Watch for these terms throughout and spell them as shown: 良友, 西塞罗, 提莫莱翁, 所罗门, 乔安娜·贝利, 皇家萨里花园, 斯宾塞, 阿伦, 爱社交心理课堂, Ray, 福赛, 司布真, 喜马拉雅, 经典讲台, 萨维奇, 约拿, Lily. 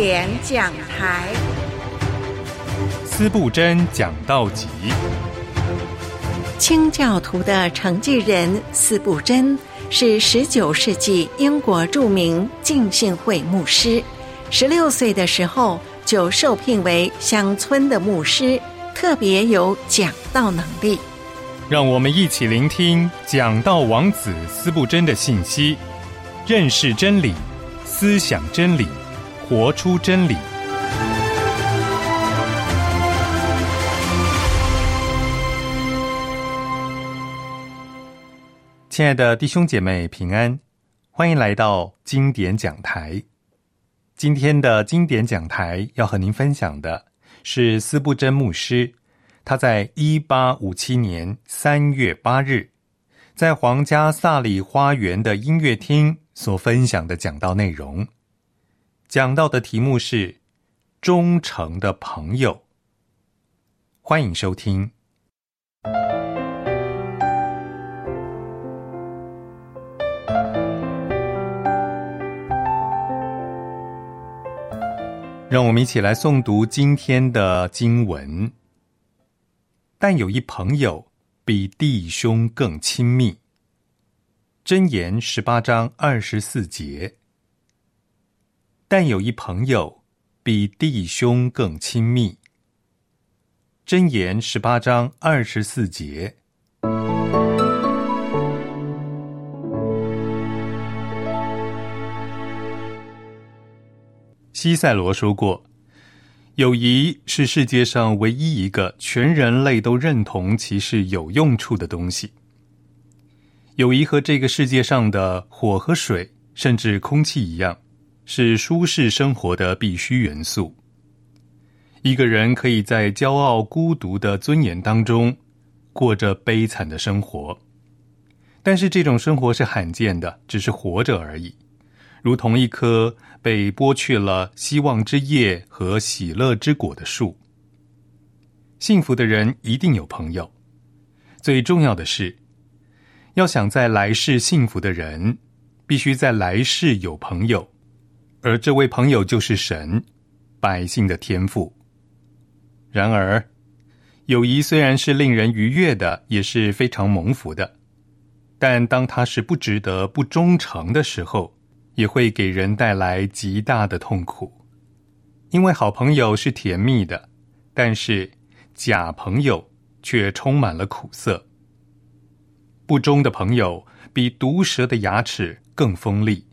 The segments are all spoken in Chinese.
典讲台，司布真讲道集。清教徒的承继人司布真是19世纪英国著名浸信会牧师，16岁的时候就受聘为乡村的牧师，特别有讲道能力。让我们一起聆听讲道王子司布真的信息，认识真理，思想真理，活出真理。亲爱的弟兄姐妹平安，欢迎来到经典讲台。今天的经典讲台要和您分享的是司布真牧师，他在1857年3月8日在皇家萨里花园的音乐厅所分享的讲道内容。讲道的题目是忠诚的朋友。欢迎收听。让我们一起来诵读今天的经文。但有一朋友比弟兄更亲密。箴言18章24节。但有一朋友比弟兄更亲密。箴言18章24节。西塞罗说过，友谊是世界上唯一一个全人类都认同其是有用处的东西。友谊和这个世界上的火和水，甚至空气一样，是舒适生活的必须元素。一个人可以在骄傲孤独的尊严当中过着悲惨的生活，但是这种生活是罕见的，只是活着而已，如同一棵被剥去了希望之叶和喜乐之果的树。幸福的人一定有朋友，最重要的是，要想在来世幸福的人，必须在来世有朋友，而这位朋友就是神，百姓的天父。然而，友谊虽然是令人愉悦的，也是非常蒙福的，但当它是不值得、不忠诚的时候，也会给人带来极大的痛苦。因为好朋友是甜蜜的，但是假朋友却充满了苦涩。不忠的朋友比毒蛇的牙齿更锋利。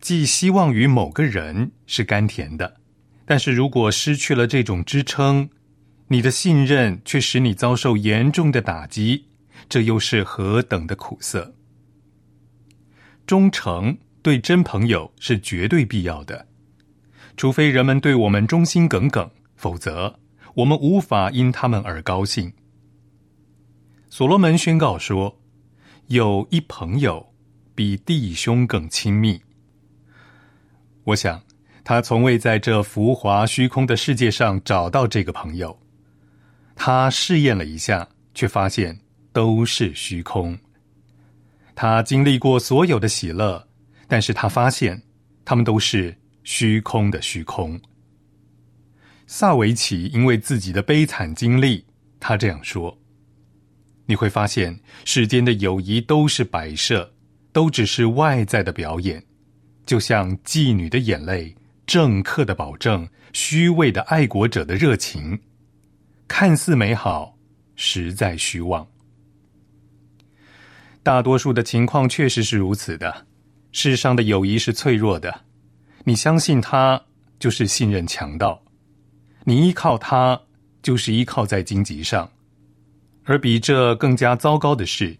寄希望于某个人是甘甜的，但是如果失去了这种支撑，你的信任却使你遭受严重的打击，这又是何等的苦涩。忠诚对真朋友是绝对必要的，除非人们对我们忠心耿耿，否则我们无法因他们而高兴。所罗门宣告说，有一朋友比弟兄更亲密。我想他从未在这浮华虚空的世界上找到这个朋友，他试验了一下，却发现都是虚空。他经历过所有的喜乐，但是他发现他们都是虚空的虚空。萨维奇因为自己的悲惨经历，他这样说，你会发现世间的友谊都是摆设，都只是外在的表演，就像妓女的眼泪、政客的保证、虚伪的爱国者的热情，看似美好，实在虚妄。大多数的情况确实是如此的，世上的友谊是脆弱的，你相信他就是信任强盗，你依靠他就是依靠在荆棘上。而比这更加糟糕的是，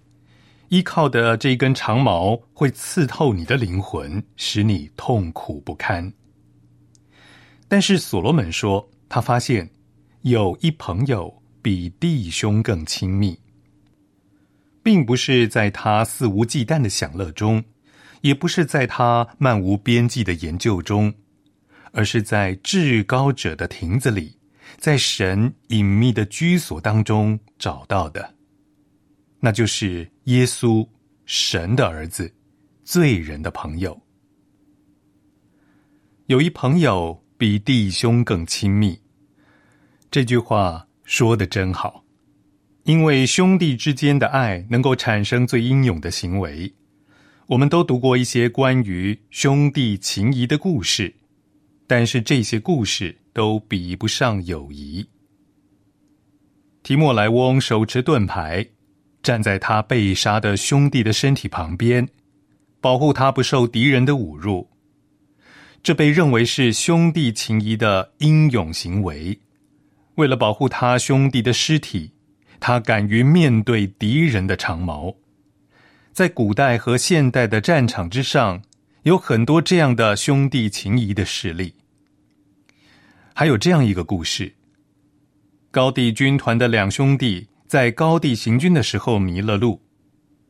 依靠的这一根长矛会刺透你的灵魂，使你痛苦不堪。但是所罗门说，他发现有一朋友比弟兄更亲密，并不是在他肆无忌惮的享乐中，也不是在他漫无边际的研究中，而是在至高者的亭子里，在神隐秘的居所当中找到的，那就是耶稣，神的儿子，罪人的朋友。友谊朋友比弟兄更亲密。这句话说得真好，因为兄弟之间的爱能够产生最英勇的行为。我们都读过一些关于兄弟情谊的故事，但是这些故事都比不上友谊。提莫莱翁手持盾牌，站在他被杀的兄弟的身体旁边，保护他不受敌人的侮辱。这被认为是兄弟情谊的英勇行为。为了保护他兄弟的尸体，他敢于面对敌人的长矛。在古代和现代的战场之上，有很多这样的兄弟情谊的事例。还有这样一个故事，高地军团的两兄弟在高地行军的时候迷了路，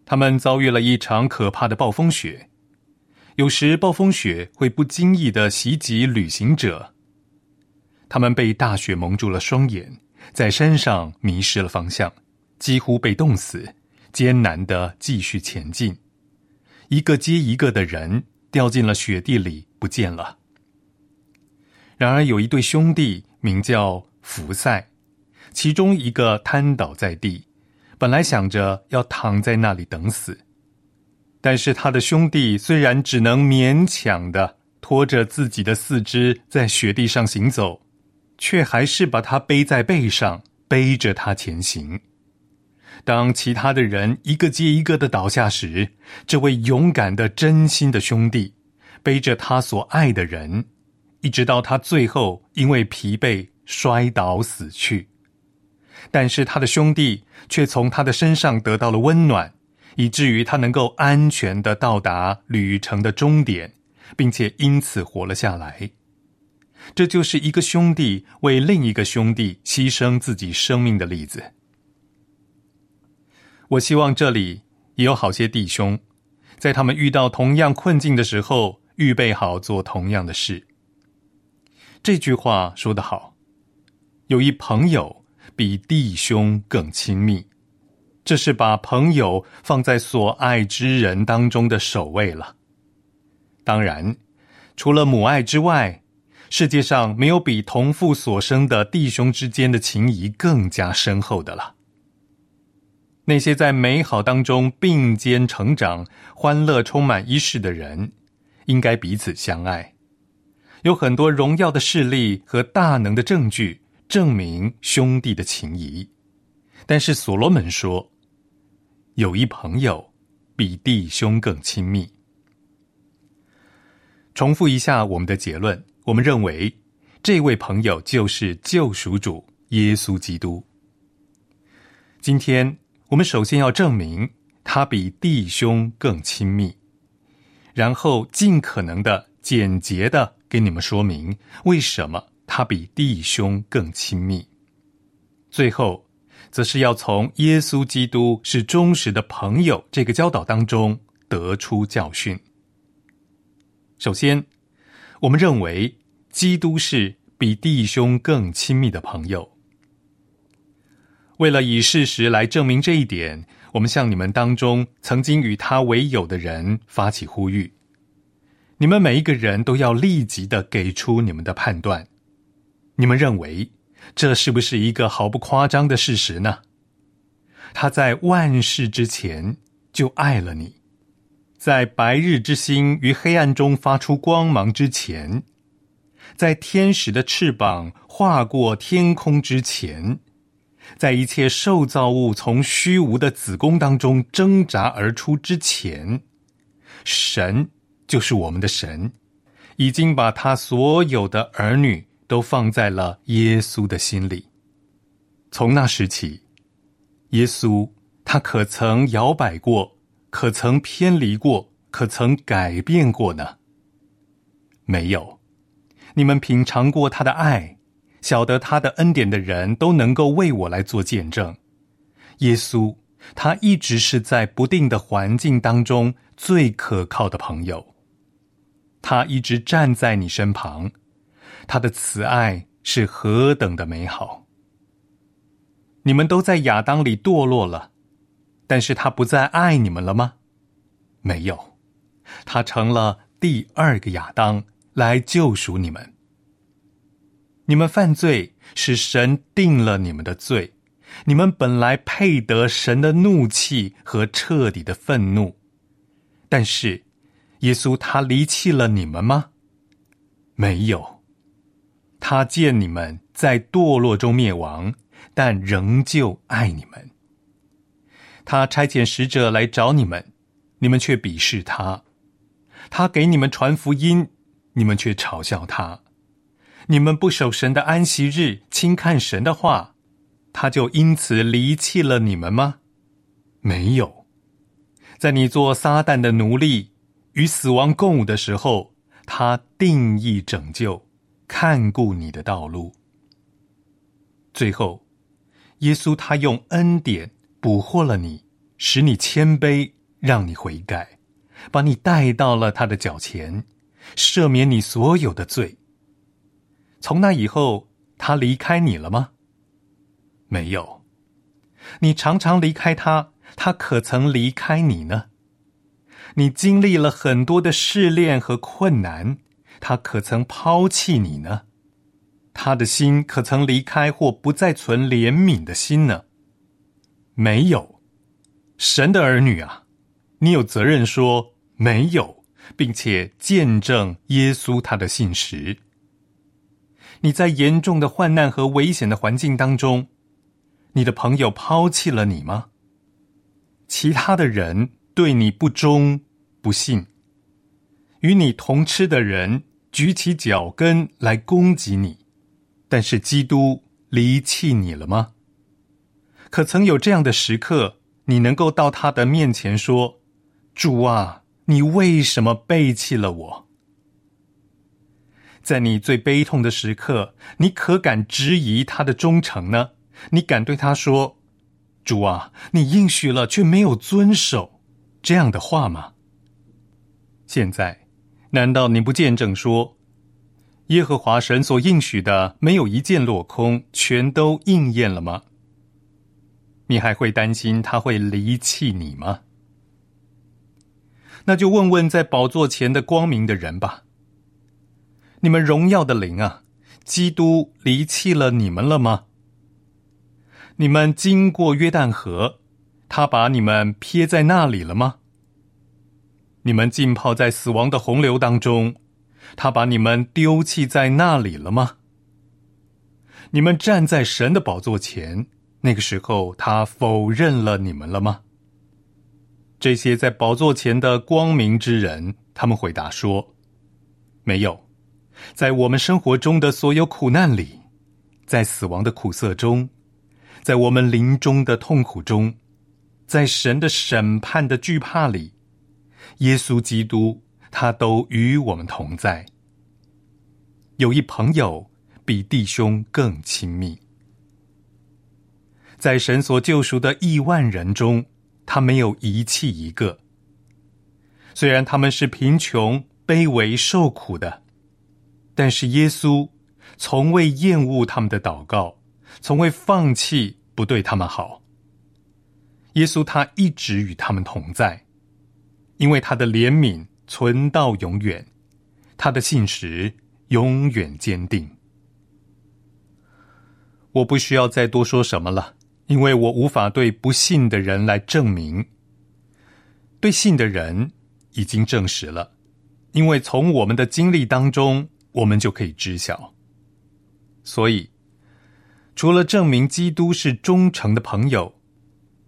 他们遭遇了一场可怕的暴风雪。有时暴风雪会不经意地袭击旅行者，他们被大雪蒙住了双眼，在山上迷失了方向，几乎被冻死，艰难地继续前进。一个接一个的人掉进了雪地里不见了。然而有一对兄弟名叫福赛，其中一个瘫倒在地，本来想着要躺在那里等死，但是他的兄弟虽然只能勉强地拖着自己的四肢在雪地上行走，却还是把他背在背上，背着他前行。当其他的人一个接一个地倒下时，这位勇敢的真心的兄弟背着他所爱的人，一直到他最后因为疲惫摔倒死去。但是他的兄弟却从他的身上得到了温暖，以至于他能够安全地到达旅程的终点，并且因此活了下来。这就是一个兄弟为另一个兄弟牺牲自己生命的例子。我希望这里也有好些弟兄，在他们遇到同样困境的时候，预备好做同样的事。这句话说得好，友谊朋友比弟兄更亲密，这是把朋友放在所爱之人当中的首位了。当然，除了母爱之外，世界上没有比同父所生的弟兄之间的情谊更加深厚的了。那些在美好当中并肩成长，欢乐充满一世的人，应该彼此相爱。有很多荣耀的事例和大能的证据证明兄弟的情谊。但是所罗门说，友谊朋友比弟兄更亲密。重复一下我们的结论，我们认为这位朋友就是救赎主耶稣基督。今天我们首先要证明他比弟兄更亲密，然后尽可能的简洁的给你们说明为什么他比弟兄更亲密。最后则是要从耶稣基督是忠实的朋友这个教导当中得出教训。首先，我们认为基督是比弟兄更亲密的朋友。为了以事实来证明这一点，我们向你们当中曾经与他为友的人发起呼吁。你们每一个人都要立即地给出你们的判断。你们认为这是不是一个毫不夸张的事实呢？他在万事之前就爱了你，在白日之星于黑暗中发出光芒之前，在天使的翅膀划过天空之前，在一切受造物从虚无的子宫当中挣扎而出之前，神就是我们的神，已经把他所有的儿女都放在了耶稣的心里。从那时起，耶稣他可曾摇摆过，可曾偏离过，可曾改变过呢？没有。你们品尝过他的爱，晓得他的恩典的人都能够为我来做见证。耶稣，他一直是在不定的环境当中最可靠的朋友。他一直站在你身旁，他的慈爱是何等的美好。你们都在亚当里堕落了，但是他不再爱你们了吗？没有，他成了第二个亚当，来救赎你们。你们犯罪，使神定了你们的罪。你们本来配得神的怒气和彻底的愤怒，但是耶稣他离弃了你们吗？没有。他见你们在堕落中灭亡，但仍旧爱你们。他差遣使者来找你们，你们却鄙视他。他给你们传福音，你们却嘲笑他。你们不守神的安息日，轻看神的话，他就因此离弃了你们吗？没有。在你做撒旦的奴隶，与死亡共舞的时候，他定义拯救，看顾你的道路。最后，耶稣他用恩典捕获了你，使你谦卑，让你悔改，把你带到了他的脚前，赦免你所有的罪。从那以后，他离开你了吗？没有。你常常离开他，他可曾离开你呢？你经历了很多的试炼和困难，他可曾抛弃你呢？他的心可曾离开或不再存怜悯的心呢？没有。神的儿女啊，你有责任说没有，并且见证耶稣他的信实。你在严重的患难和危险的环境当中，你的朋友抛弃了你吗？其他的人对你不忠不信，与你同吃的人举起脚跟来攻击你，但是基督离弃你了吗？可曾有这样的时刻，你能够到他的面前说，主啊，你为什么背弃了我？在你最悲痛的时刻，你可敢质疑他的忠诚呢？你敢对他说，主啊，你应许了却没有遵守，这样的话吗？现在难道你不见证说，耶和华神所应许的没有一件落空，全都应验了吗？你还会担心他会离弃你吗？那就问问在宝座前的光明的人吧，你们荣耀的灵啊，基督离弃了你们了吗？你们经过约旦河，他把你们撇在那里了吗？你们浸泡在死亡的洪流当中，他把你们丢弃在那里了吗？你们站在神的宝座前，那个时候他否认了你们了吗？这些在宝座前的光明之人，他们回答说，没有。在我们生活中的所有苦难里，在死亡的苦涩中，在我们临终的痛苦中，在神的审判的惧怕里，耶稣基督他都与我们同在。有一朋友比弟兄更亲密。在神所救赎的亿万人中，他没有遗弃一个。虽然他们是贫穷、卑微、受苦的，但是耶稣从未厌恶他们的祷告，从未放弃不对他们好。耶稣他一直与他们同在，因为他的怜悯存到永远，他的信实永远坚定。我不需要再多说什么了，因为我无法对不信的人来证明。对信的人已经证实了，因为从我们的经历当中，我们就可以知晓。所以除了证明基督是忠诚的朋友，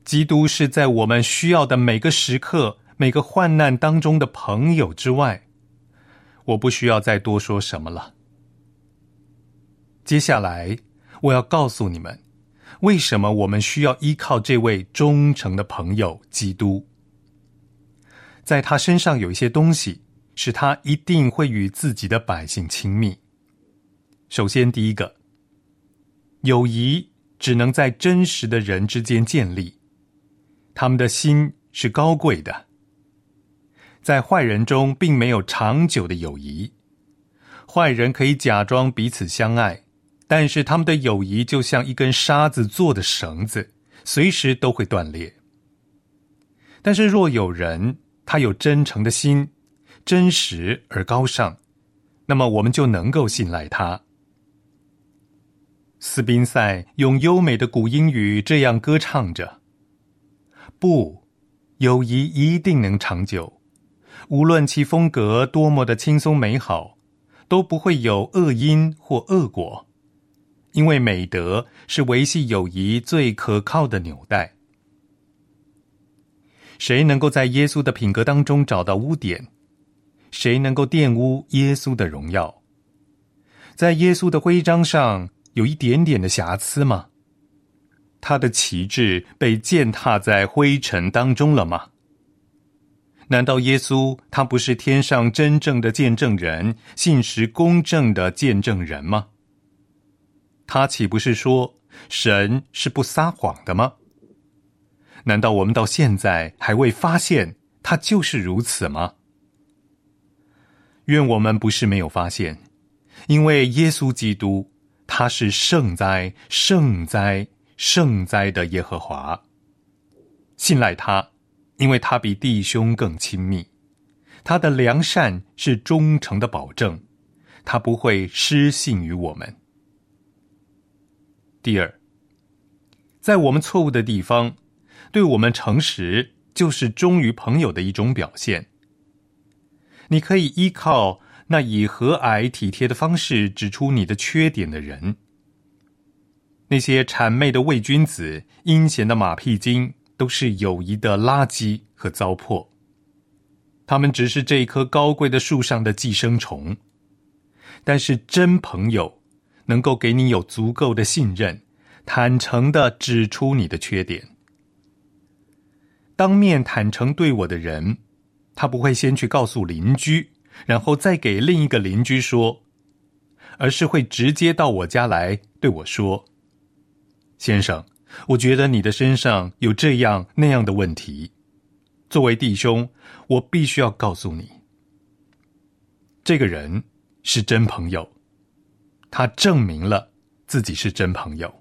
基督是在我们需要的每个时刻、每个患难当中的朋友之外，我不需要再多说什么了。接下来我要告诉你们，为什么我们需要依靠这位忠诚的朋友基督。在他身上有一些东西使他一定会与自己的百姓亲密。首先，第一个，友谊只能在真实的人之间建立，他们的心是高贵的。在坏人中并没有长久的友谊，坏人可以假装彼此相爱，但是他们的友谊就像一根沙子做的绳子，随时都会断裂。但是若有人他有真诚的心，真实而高尚，那么我们就能够信赖他。斯宾塞用优美的古英语这样歌唱着：不，友谊一定能长久，无论其风格多么的轻松美好，都不会有恶因或恶果，因为美德是维系友谊最可靠的纽带。谁能够在耶稣的品格当中找到污点？谁能够玷污耶稣的荣耀？在耶稣的徽章上有一点点的瑕疵吗？他的旗帜被践踏在灰尘当中了吗？难道耶稣他不是天上真正的见证人，信实公正的见证人吗？他岂不是说神是不撒谎的吗？难道我们到现在还未发现他就是如此吗？愿我们不是没有发现，因为耶稣基督他是圣哉圣哉圣哉的耶和华。信赖他，因为他比弟兄更亲密，他的良善是忠诚的保证，他不会失信于我们。第二，在我们错误的地方，对我们诚实就是忠于朋友的一种表现。你可以依靠那以和蔼体贴的方式指出你的缺点的人。那些谄媚的伪君子、阴险的马屁精，都是友谊的垃圾和糟粕，他们只是这一棵高贵的树上的寄生虫。但是真朋友能够给你有足够的信任，坦诚地指出你的缺点。当面坦诚对我的人，他不会先去告诉邻居，然后再给另一个邻居说，而是会直接到我家来对我说：先生，我觉得你的身上有这样那样的问题，作为弟兄，我必须要告诉你。这个人是真朋友，他证明了自己是真朋友。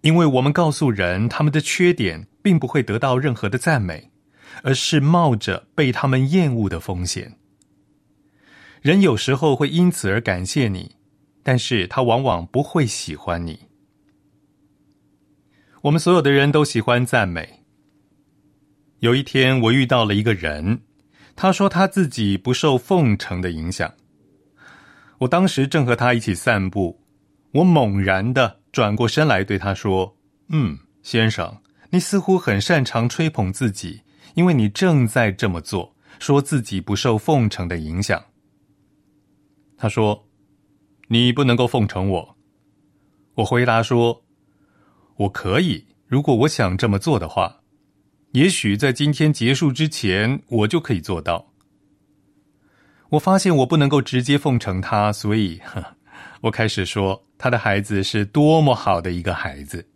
因为我们告诉人他们的缺点，并不会得到任何的赞美，而是冒着被他们厌恶的风险。人有时候会因此而感谢你，但是他往往不会喜欢你。我们所有的人都喜欢赞美。有一天我遇到了一个人，他说他自己不受奉承的影响。我当时正和他一起散步，我猛然地转过身来对他说：先生，你似乎很擅长吹捧自己，因为你正在这么做，说自己不受奉承的影响。他说：你不能够奉承我。我回答说：我可以，如果我想这么做的话，也许在今天结束之前我就可以做到。我发现我不能够直接奉承他，所以我开始说他的孩子是多么好的一个孩子，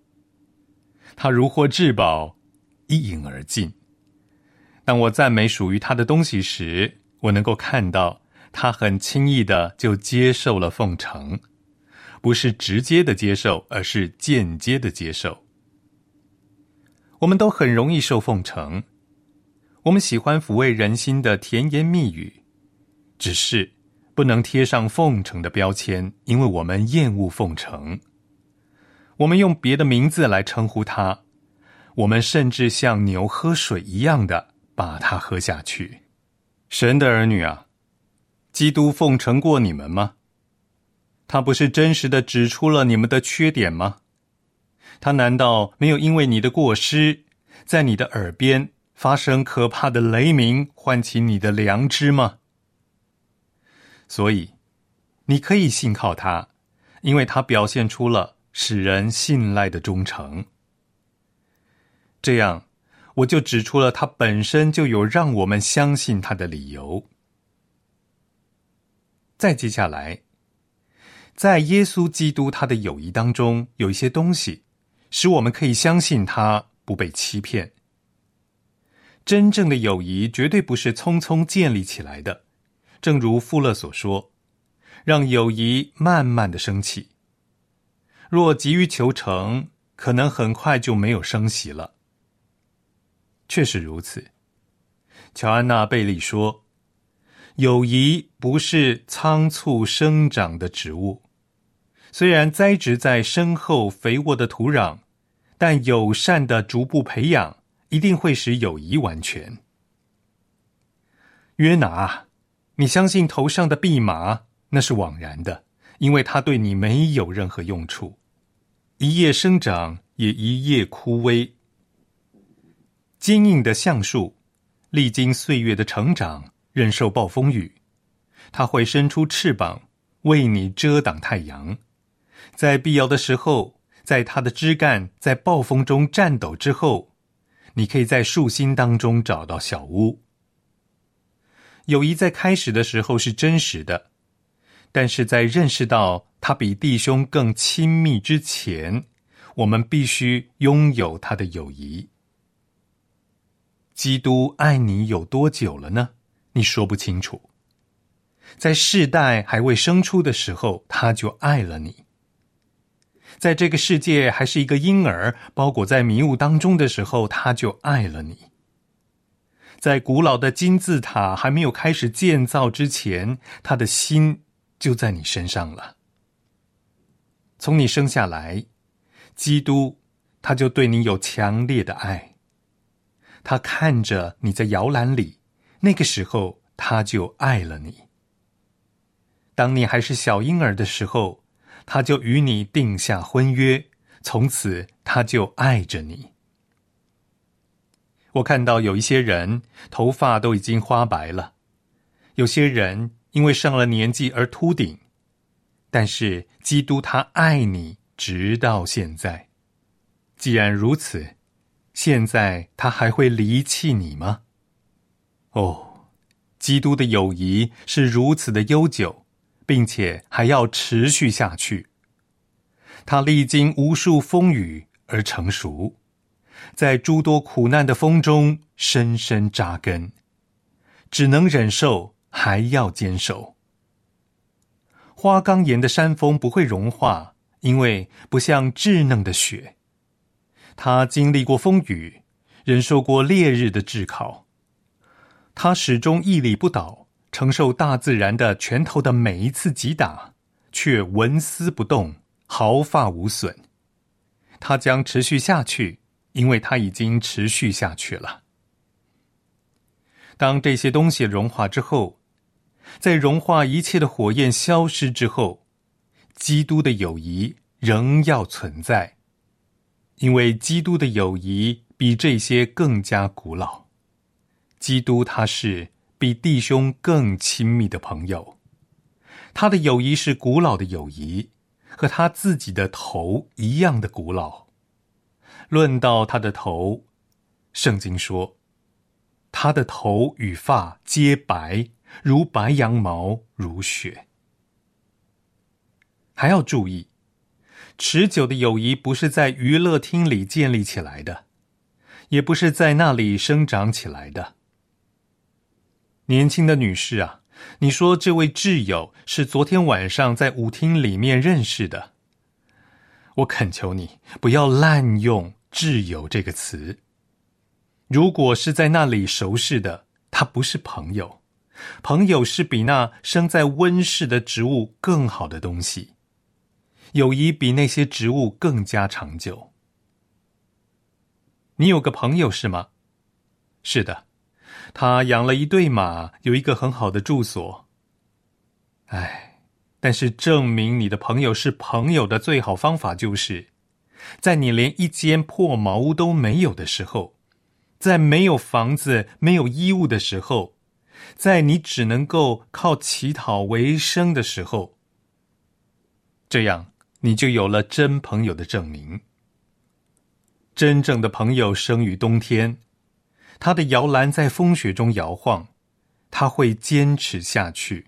他如获至宝，一饮而尽。当我赞美属于他的东西时，我能够看到他很轻易的就接受了奉承，不是直接的接受，而是间接的接受。我们都很容易受奉承，我们喜欢抚慰人心的甜言蜜语，只是不能贴上奉承的标签，因为我们厌恶奉承。我们用别的名字来称呼它，我们甚至像牛喝水一样的把它喝下去。神的儿女啊，基督奉承过你们吗？他不是真实的指出了你们的缺点吗？他难道没有因为你的过失，在你的耳边发生可怕的雷鸣，唤起你的良知吗？所以，你可以信靠他，因为他表现出了使人信赖的忠诚。这样，我就指出了他本身就有让我们相信他的理由。再接下来，在耶稣基督他的友谊当中，有一些东西使我们可以相信他不被欺骗。真正的友谊绝对不是匆匆建立起来的，正如富勒所说，让友谊慢慢的升起。若急于求成，可能很快就没有生息了。确实如此。乔安娜·贝利说，友谊不是仓促生长的植物，虽然栽植在深厚肥沃的土壤，但友善的逐步培养一定会使友谊完全。约拿，你相信头上的蓖麻，那是枉然的，因为它对你没有任何用处，一夜生长也一夜枯萎。坚硬的橡树历经岁月的成长，忍受暴风雨，它会伸出翅膀为你遮挡太阳，在必要的时候，在它的枝干在暴风中颤抖之后，你可以在树心当中找到小屋。友谊在开始的时候是真实的，但是在认识到它比弟兄更亲密之前，我们必须拥有它的友谊。基督爱你有多久了呢？你说不清楚。在世代还未生出的时候，他就爱了你。在这个世界还是一个婴儿，包裹在迷雾当中的时候，他就爱了你。在古老的金字塔还没有开始建造之前，他的心就在你身上了。从你生下来，基督他就对你有强烈的爱。他看着你在摇篮里，那个时候他就爱了你。当你还是小婴儿的时候，他就与你定下婚约，从此他就爱着你。我看到有一些人头发都已经花白了，有些人因为上了年纪而秃顶，但是基督他爱你直到现在。既然如此，现在他还会离弃你吗？哦，基督的友谊是如此的悠久，并且还要持续下去。他历经无数风雨而成熟，在诸多苦难的风中深深扎根，只能忍受，还要坚守。花岗岩的山峰不会融化，因为不像稚嫩的雪。他经历过风雨，忍受过烈日的炙烤，他始终屹立不倒，承受大自然的拳头的每一次击打，却纹丝不动，毫发无损。他将持续下去，因为他已经持续下去了。当这些东西融化之后，在融化一切的火焰消失之后，基督的友谊仍要存在。因为基督的友谊比这些更加古老，基督他是比弟兄更亲密的朋友，他的友谊是古老的友谊，和他自己的头一样的古老。论到他的头，圣经说，他的头与发皆白，如白羊毛，如雪。还要注意，持久的友谊不是在娱乐厅里建立起来的，也不是在那里生长起来的。年轻的女士啊，你说这位挚友是昨天晚上在舞厅里面认识的，我恳求你不要滥用挚友这个词。如果是在那里熟识的，他不是朋友，朋友是比那生在温室的植物更好的东西。友谊比那些植物更加长久。你有个朋友是吗？是的，他养了一对马，有一个很好的住所。哎，但是证明你的朋友是朋友的最好方法就是，在你连一间破茅屋都没有的时候，在没有房子、没有衣物的时候，在你只能够靠乞讨为生的时候，这样你就有了真朋友的证明。真正的朋友生于冬天，他的摇篮在风雪中摇晃，他会坚持下去。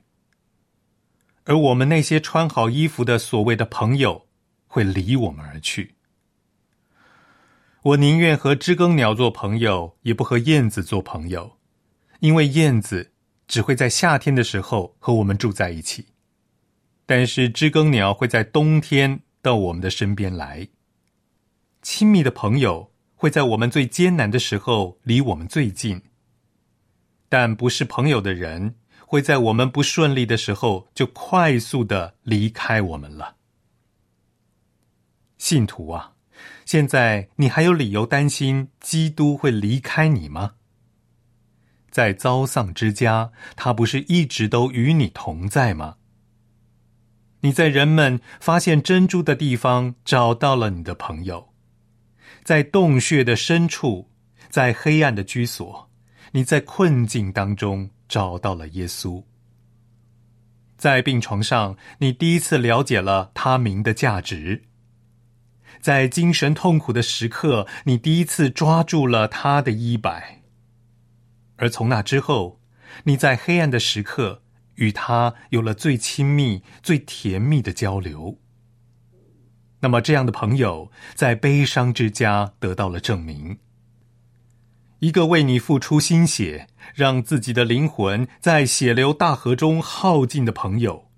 而我们那些穿好衣服的所谓的朋友会离我们而去。我宁愿和知更鸟做朋友，也不和燕子做朋友，因为燕子只会在夏天的时候和我们住在一起。但是知更鸟会在冬天到我们的身边来。亲密的朋友会在我们最艰难的时候离我们最近，但不是朋友的人会在我们不顺利的时候就快速的离开我们了。信徒啊，现在你还有理由担心基督会离开你吗？在遭丧之家，他不是一直都与你同在吗？你在人们发现珍珠的地方找到了你的朋友，在洞穴的深处，在黑暗的居所，你在困境当中找到了耶稣。在病床上，你第一次了解了他名的价值。在精神痛苦的时刻，你第一次抓住了他的衣摆。而从那之后，你在黑暗的时刻与他有了最亲密、最甜蜜的交流。那么这样的朋友在悲伤之家得到了证明。一个为你付出心血，让自己的灵魂在血流大河中耗尽的朋友，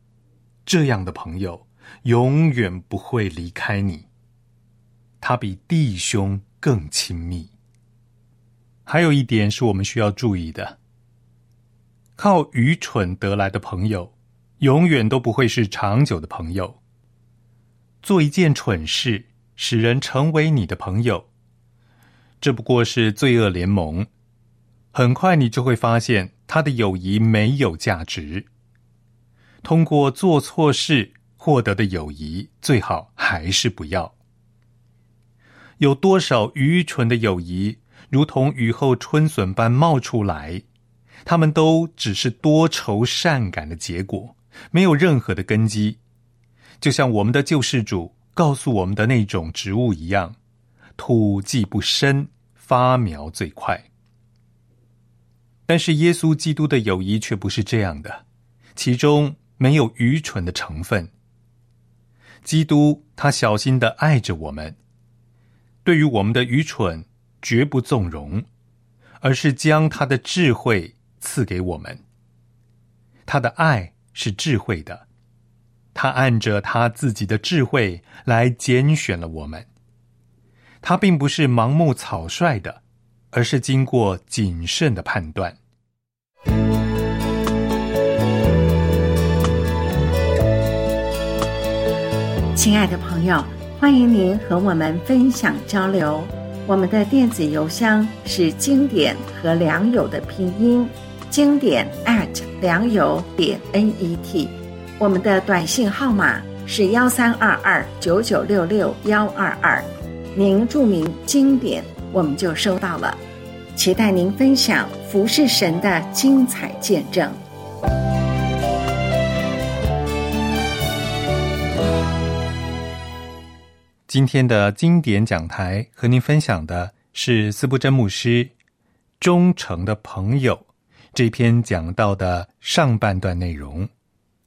这样的朋友永远不会离开你。他比弟兄更亲密。还有一点是我们需要注意的，靠愚蠢得来的朋友，永远都不会是长久的朋友。做一件蠢事，使人成为你的朋友，这不过是罪恶联盟，很快你就会发现他的友谊没有价值。通过做错事获得的友谊，最好还是不要。有多少愚蠢的友谊，如同雨后春笋般冒出来，他们都只是多愁善感的结果，没有任何的根基。就像我们的救世主告诉我们的那种植物一样，土既不深，发苗最快。但是耶稣基督的友谊却不是这样的，其中没有愚蠢的成分。基督他小心地爱着我们，对于我们的愚蠢绝不纵容，而是将他的智慧赐给我们。他的爱是智慧的，他按着他自己的智慧来拣选了我们。他并不是盲目草率的，而是经过谨慎的判断。亲爱的朋友，欢迎您和我们分享交流。我们的电子邮箱是经典和良友的拼音，经典 @良友.net。 我们的短信号码是13229966122。您注明经典，我们就收到了。期待您分享服侍神的精彩见证。今天的经典讲台和您分享的是司布真牧师《忠诚的朋友》这篇讲到的上半段内容。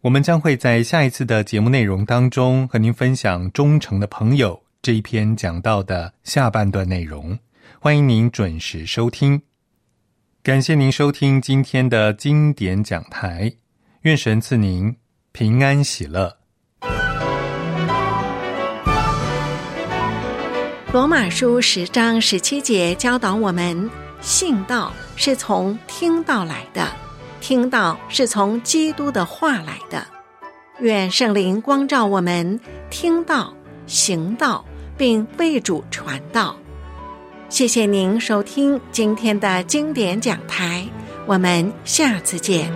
我们将会在下一次的节目内容当中和您分享《忠诚的朋友》这一篇讲到的下半段内容，欢迎您准时收听。感谢您收听今天的经典讲台，愿神赐您平安喜乐。罗马书10章17节教导我们，信道是从听道来的，听道是从基督的话来的。愿圣灵光照我们，听道、行道并为主传道。谢谢您收听今天的经典讲台，我们下次见。